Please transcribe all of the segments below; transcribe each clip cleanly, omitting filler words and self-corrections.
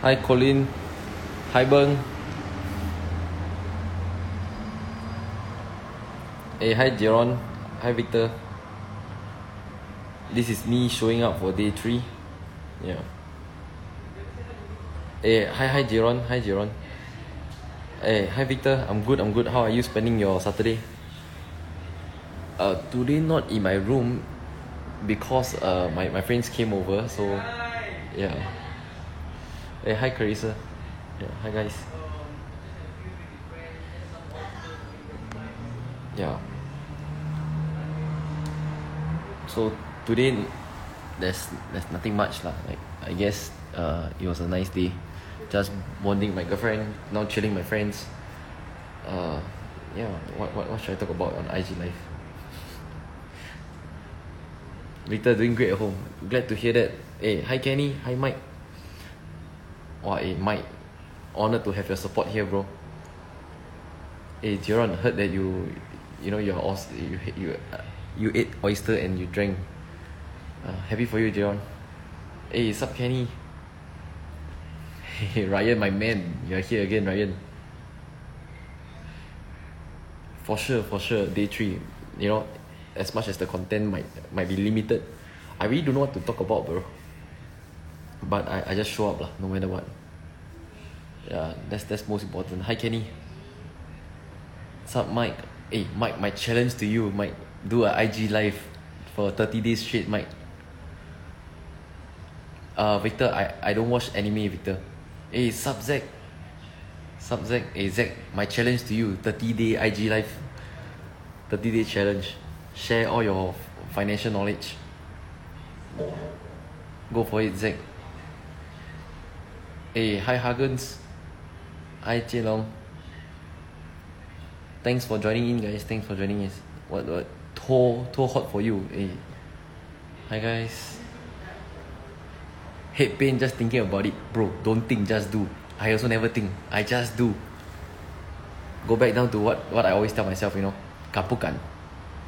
Hi Colin. Hi Beng. Hey, hi Jeron. Hi Victor. This is me showing up for day 3. Yeah. Hey, hi Jeron. Hi Jeron. Hey, hi Victor. I'm good. How are you spending your Saturday? Today not in my room because my friends came over, so yeah. Hey, hi Carissa. Yeah, hi guys. Yeah. So today there's nothing much lah. Like I guess it was a nice day, just bonding with my girlfriend. Now chilling with my friends. Yeah. What should I talk about on IG Live? Victor doing great at home. Glad to hear that. Hey, hi Kenny. Hi Mike. Wow, hey Mike. Honored to have your support here, bro. Hey Jeron, heard that you know you ate oyster and you drank. Happy for you, Jeron. Hey, sup Kenny. Hey Ryan, my man, you're here again, Ryan. For sure, day 3. You know, as much as the content might be limited, I really don't know what to talk about, bro. But I just show up lah, no matter what. Yeah, that's most important. Hi Kenny. Sup Mike. Hey Mike, my challenge to you, Mike, do an IG live for 30 days straight, Mike. Victor, I don't watch anime, Victor. Hey, sup Zac. Hey Zac, my challenge to you, 30-day IG live. 30-day challenge. Share all your financial knowledge. Go for it, Zac. Hey, hi Huggins. Hi Jielong. Thanks for joining in, guys. What? Toe hot for you. Hey. Hi guys. Head pain just thinking about it. Bro, don't think, just do. I also never think. I just do. Go back down to what I always tell myself, you know. Kapukan.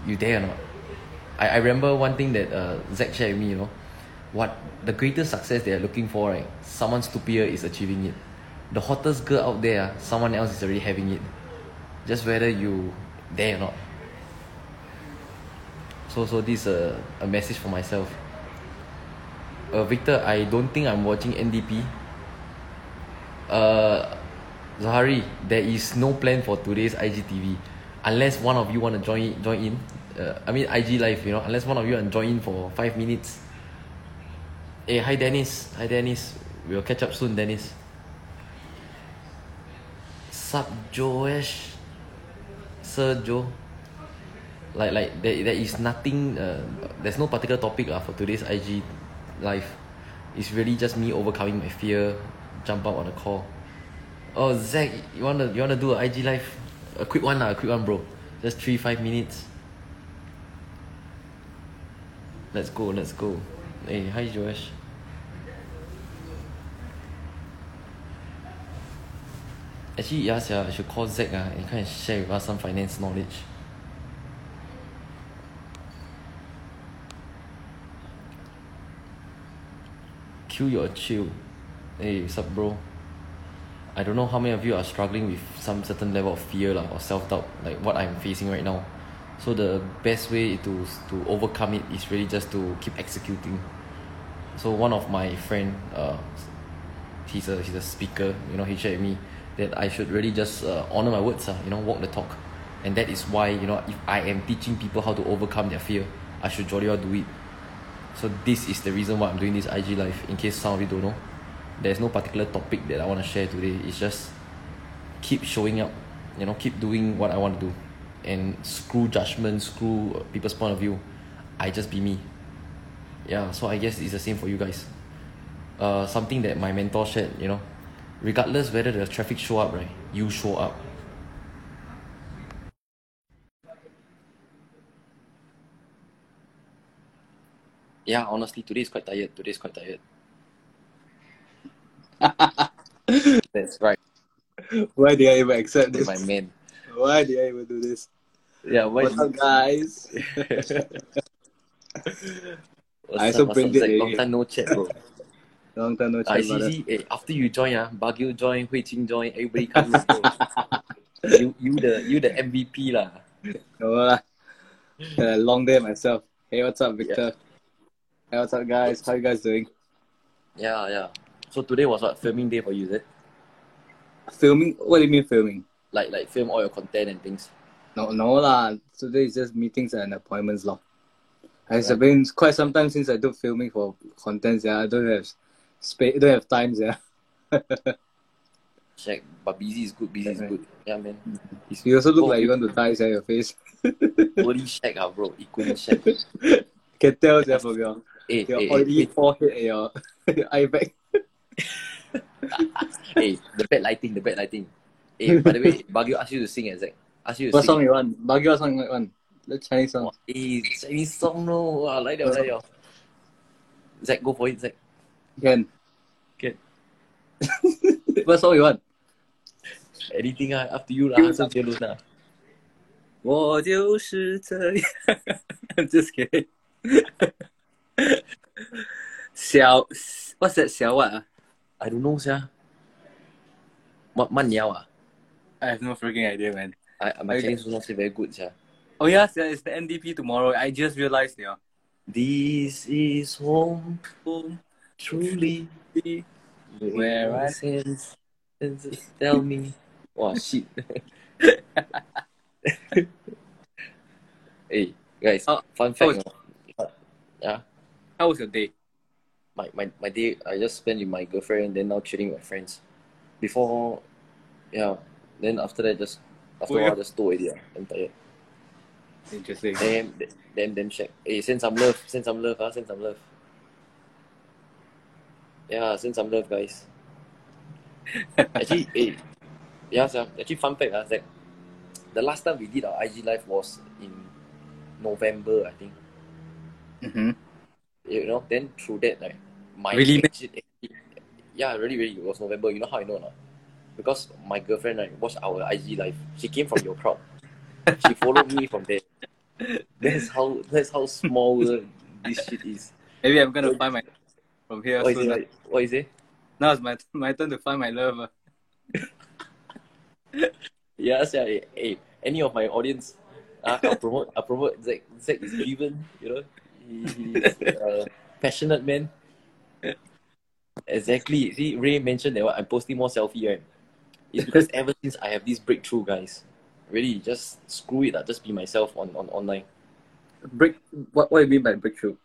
You dare or not? I remember one thing that Zac shared with me, you know. What the greatest success they are looking for, right? Someone stupider is achieving it. The hottest girl out there, someone else is already having it. Just whether you dare or not. So this is a message for myself. Victor, I don't think I'm watching NDP. Zahari, there is no plan for today's IGTV, unless one of you want to join in. I mean IG live, you know. Unless one of you want to join in for 5 minutes. Hey, hi Dennis. We'll catch up soon, Dennis. Sup Joesh, Sir Joe. Like there is nothing. There's no particular topic for today's IG life. It's really just me overcoming my fear, jump out on a call. Oh Zac, you wanna do an IG live? A quick one, bro. Just 3-5 minutes. Let's go. Hey, hi Josh. Actually, yes, I should call Zac and kind of share with us some finance knowledge. Kill your chill. Hey, what's up, bro? I don't know how many of you are struggling with some certain level of fear or self-doubt, like what I'm facing right now. So the best way to overcome it is really just to keep executing. So one of my friend, he's a speaker, you know, he shared with me that I should really just honor my words, you know, walk the talk. And that is why, you know, if I am teaching people how to overcome their fear, I should jolly well do it. So this is the reason why I'm doing this IG live, in case some of you don't know. There's no particular topic that I want to share today. It's just keep showing up, you know, keep doing what I want to do. And screw judgment, screw people's point of view. I just be me. Yeah, so I guess it's the same for you guys. Something that my mentor shared, you know, regardless whether the traffic show up, right, you show up. Yeah, honestly, today is quite tired. That's right. Why did I even accept this? My man. Why did I even do this? Yeah, what's up, guys? What's up, Zac? Long time no chat, bro. Long time no chat, brother. After you join, Bagil join, Hui Qing join, everybody comes. you the MVP lah. No, long day myself. Hey, what's up, Victor? Yeah. Hey, what's up, guys? How you guys doing? Yeah, yeah. So today was what, filming day for you, is it? Filming? What do you mean filming? Like film all your content and things. No lah. Today is just meetings and appointments lah. It's been quite some time since I do filming for contents. Yeah, I don't have space. Don't have times. Yeah. Check, but busy is good. Busy is good. Yeah, man. You also look like you want to die inside your face. Holy shag, bro. Equally shag. Can tell, yeah, for your oily forehead and your eye bag. Hey, the bad lighting. Hey, by the way, Bagio asked you to sing, Zac. What song you want? Bagio song you want? The Chinese song. Hey, Chinese song, no. Like that. Zac, go for it, Zac. Can. What song you want? Anything, up to you lah. I'm just kidding. What's that? Xiao what? I don't know, sia. What? I have no freaking idea, man. My Chinese was not very good, sia. Oh yeah, sia, it's the NDP tomorrow. I just realized, yeah. This is home truly. Where I sense, tell me. Wow, shit. Hey, guys, fun fact. Yeah. How was your day? My day, I just spent with my girlfriend, then now chilling with my friends. Before, yeah. Then after that, I just stole it. I'm tired. Interesting. Then check. Hey, send some love. Yeah, send some love, guys. Actually, fun fact, Zac. The last time we did our IG live was in November, I think. Mm-hmm. You know, then through that, like, my really, really, it was November. You know how I know, nah? Because my girlfriend, like, watched our IG live. She came from your crowd. She followed me from there. That's how small this shit is. Maybe I'm gonna find my. From here, what is it? Now it's my turn to find my love. Yes, yeah. Hey, any of my audience, I promote. Zac is driven, you know. He's passionate, man. Exactly. See, Ray mentioned that I'm posting more selfie, right? It's because ever since I have this breakthrough, guys. Really, just screw it. Just be myself on online. What do you mean by breakthrough?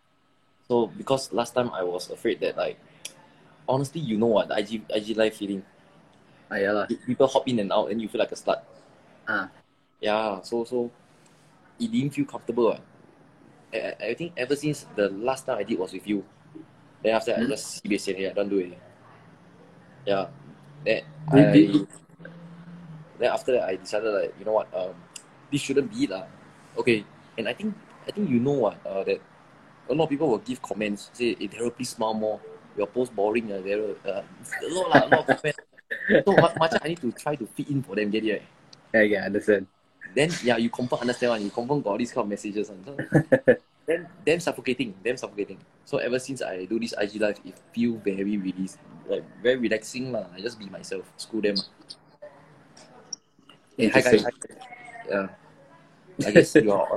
So, because last time I was afraid that, like, honestly, you know what, the IG live feeling. Yeah. People hop in and out and you feel like a slut. Yeah, so it didn't feel comfortable. I think ever since the last time I did was with you. Then after I just said, hey, I don't do it. Yeah. Then after that, I decided, like, you know what, this shouldn't be it. Okay. And I think you know what, that a lot of people will give comments, say, hey, Daryl, please smile more. Your post boring, Daryl. A lot of comments. So much I need to try to fit in for them, get it, right? Yeah, understand. Then, yeah, you confirm understand one. You confirm got all these kind of messages. Then, damn suffocating. So ever since I do this IG live, it feels very released, like very relaxing. I just be myself. Screw them. Hey, hi guys. Yeah. I guess you're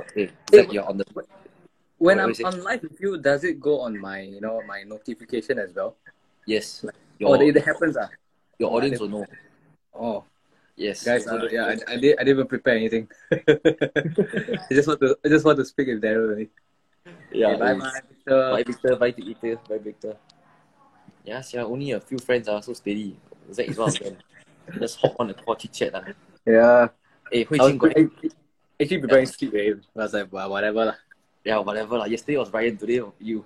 on the... When I'm on live with you, does it go on my, you know, my notification as well? Yes. It happens. Your audience will know. Oh, yes. Guys, I didn't even prepare anything. I just want to speak with Daryl. Really. Yeah. Hey, bye Victor. Yes, yeah. Only a few friends are so steady. Zac is one of them. Just hop on the call chit chat. Yeah. Hey, Hui Qing got actually preparing sleep. I was like, whatever lah. Yeah, whatever. Yesterday was Ryan, today you.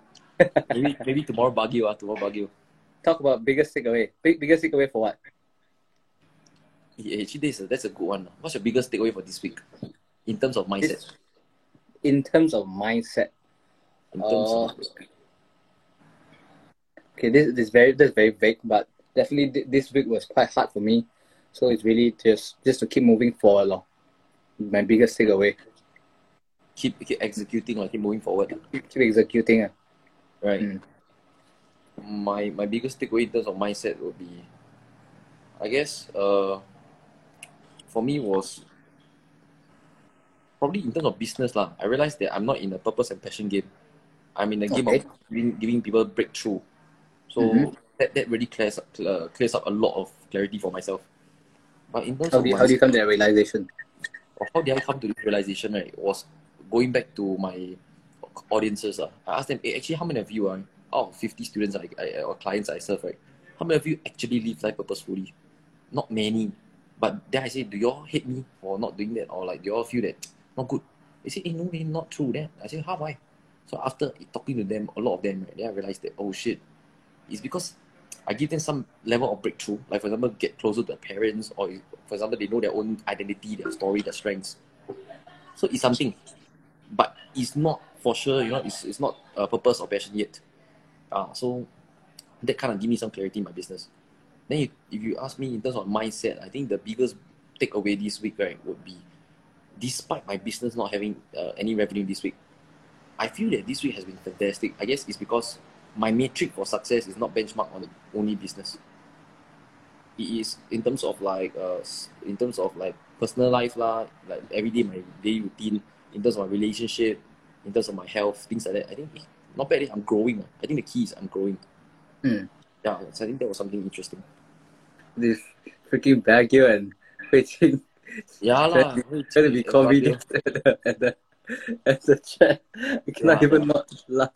Maybe tomorrow Bagio. Talk about biggest takeaway. Biggest takeaway for what? Yeah, actually, that's a good one. What's your biggest takeaway for this week? In terms of mindset. Okay, that's very vague, but definitely this week was quite hard for me. So it's really just to keep moving forward. My biggest takeaway. Keep executing, keep moving forward. Keep executing. Right. my biggest takeaway in terms of mindset would be, I guess, for me was probably in terms of business lah. I realized that I'm not in a purpose and passion game. I'm in a game of giving people breakthrough. So that really clears up a lot of clarity for myself. But in terms how do you come to that realization? How did I come to this realization? Right, was going back to my audiences. I asked them, hey, actually, how many of you are out of 50 students or clients I serve, right? How many of you actually live life purposefully? Not many. But then I say, do y'all hate me for not doing that? Or like, do y'all feel that not good? They say, hey, no, it's not true. Then I say, how? Why? So after talking to them, a lot of them, right, then I realized that, oh shit, it's because I give them some level of breakthrough. Like, for example, get closer to their parents, or for example, they know their own identity, their story, their strengths. So it's something, but it's not for sure, you know, it's not a purpose or passion yet. So that kind of give me some clarity in my business. Then if you ask me in terms of mindset, I think the biggest takeaway this week, right, would be, despite my business not having any revenue this week, I feel that this week has been fantastic. I guess it's because my metric for success is not benchmarked on only business. It is in terms of like personal life lah, like every day my daily routine, in terms of my relationship, in terms of my health, things like that. I think not bad. I'm growing. I think the key is I'm growing. Yeah, so I think that was something interesting. This freaking back here and waiting. Yeah lah. Trying to be convenient at the chat. I cannot even not laugh.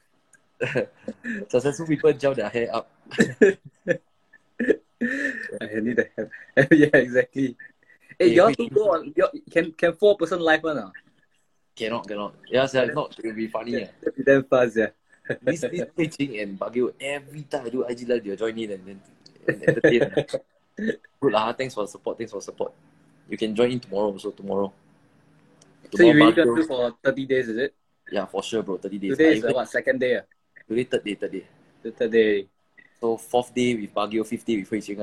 Successful people gel their hair up. I need a hair. Yeah, exactly. Hey, y'all two go on. Can 4-person live one now? Cannot. Yeah, so it's not. It'll be funny. It'll be damn fast, yeah. This pitching and Bagio, every time I do IG live, they'll join in and entertain. Good lah. Thanks for the support. You can join in tomorrow. So you really gonna do for 30 days, is it? Yeah, for sure, bro. 30 days. Today is second day? Today, third day. The third day. So, 4th day with Bagio, 5th day with Hui Ching.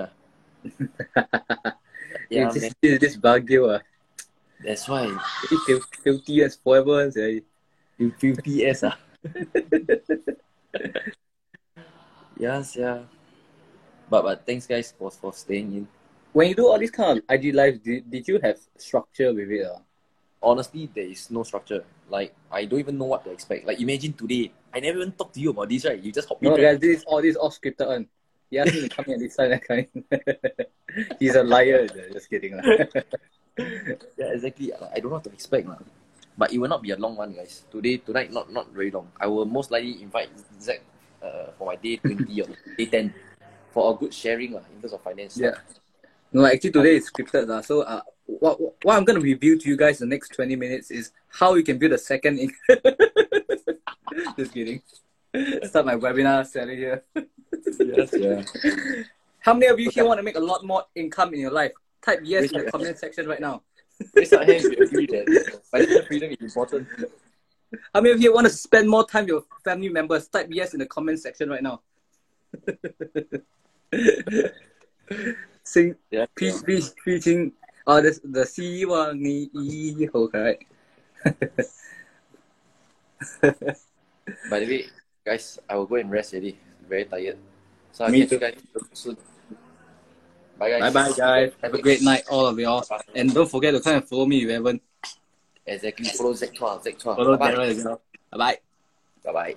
Yeah, man. This Bagio. That's why. Filthy as forever. Filthy as. Yes, yeah. But thanks, guys, for staying in. When you do all these kind of IG lives, did you have structure with it? Honestly, there is no structure. Like, I don't even know what to expect. Like, imagine today, I never even talked to you about this, right? You just hop in. No, guys, this is all scripted on. He asked me to come here this time, that kind. He's a liar. Just kidding. Yeah, exactly. I don't know what to expect. But it will not be a long one, guys. Tonight, not very long. I will most likely invite Zac for my day 20 or day 10 for a good sharing in terms of finance. Yeah. No, actually today is scripted. So what I'm going to reveal to you guys in the next 20 minutes is how you can build a second income. Just kidding. Start my webinar selling here. Yes, yeah. How many of you here want to make a lot more income in your life? Type yes in the comment section right now. Raise your hands if you agree that financial freedom is important. How many of you want to spend more time with your family members? Type yes in the comment section right now. Sing, yeah, please, preaching. Oh, the C one, right? By the way, guys, I will go and rest already. Very tired. So I'll catch you guys soon. Bye, guys. Bye, guys. Have a great night, all of y'all. And don't forget to come and follow me if you haven't. Exactly. Follow Zac Chua. Follow Zac Chua. Bye, bye.